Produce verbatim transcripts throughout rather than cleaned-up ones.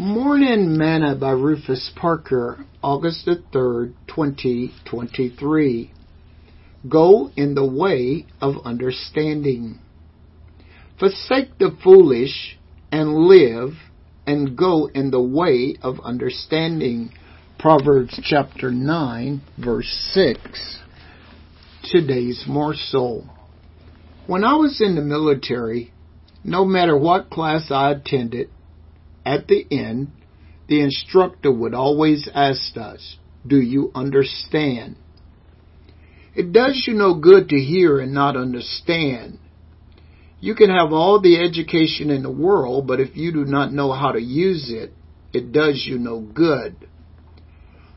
Morning Manna by Rufus Parker, August the third, twenty twenty-three. Go in the way of understanding. Forsake the foolish and live, and go in the way of understanding. Proverbs chapter nine, verse six. Today's morsel. When I was in the military, no matter what class I attended, at the end, the instructor would always ask us, "Do you understand?" It does you no good to hear and not understand. You can have all the education in the world, but if you do not know how to use it, it does you no good.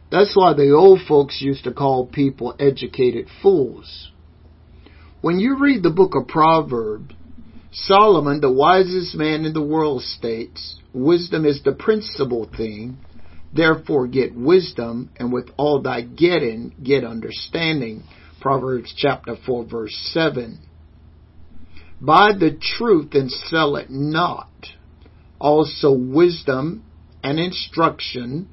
That's why the old folks used to call people educated fools. When you read the book of Proverbs, Solomon, the wisest man in the world, states, "Wisdom is the principal thing, therefore get wisdom, and with all thy getting, get understanding." Proverbs chapter four, verse seven. Buy the truth and sell it not. Also wisdom and instruction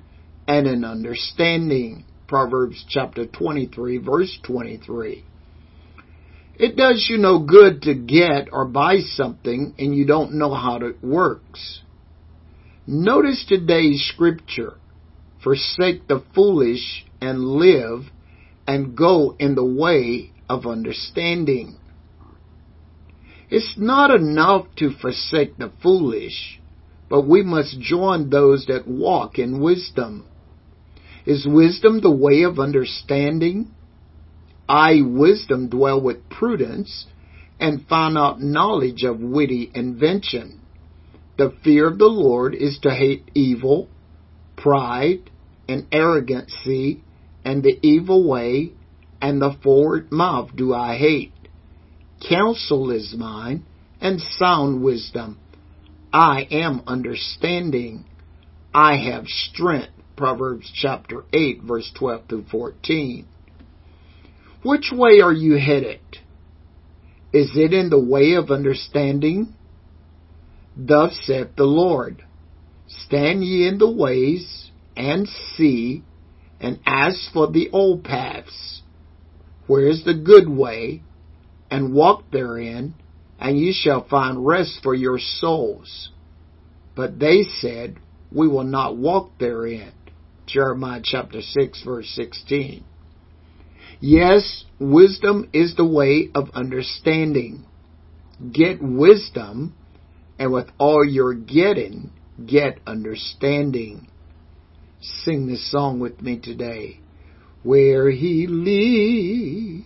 and an understanding. Proverbs chapter twenty-three, verse twenty-three. It does you no good to get or buy something and you don't know how it works. Notice today's scripture. Forsake the foolish and live, and go in the way of understanding. It's not enough to forsake the foolish, but we must join those that walk in wisdom. Is wisdom the way of understanding? I, wisdom, dwell with prudence, and find out knowledge of witty invention. The fear of the Lord is to hate evil, pride, and arrogancy, and the evil way, and the forward mouth do I hate. Counsel is mine, and sound wisdom. I am understanding. I have strength. Proverbs chapter eight, verse twelve through fourteen. Which way are you headed? Is it in the way of understanding? Thus saith the Lord, "Stand ye in the ways, and see, and ask for the old paths. Where is the good way? And walk therein, and ye shall find rest for your souls." But they said, "We will not walk therein." Jeremiah chapter six, verse sixteen. Yes, wisdom is the way of understanding. Get wisdom, and with all your getting, get understanding. Sing this song with me today. Where he leads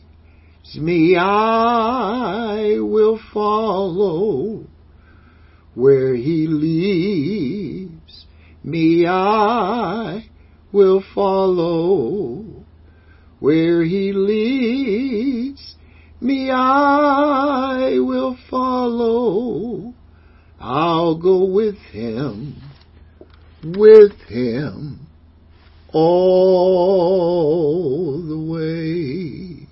me, I will follow. Where he leads me, I will follow. Where he leads me, I will follow. I'll go with him, with him all the way.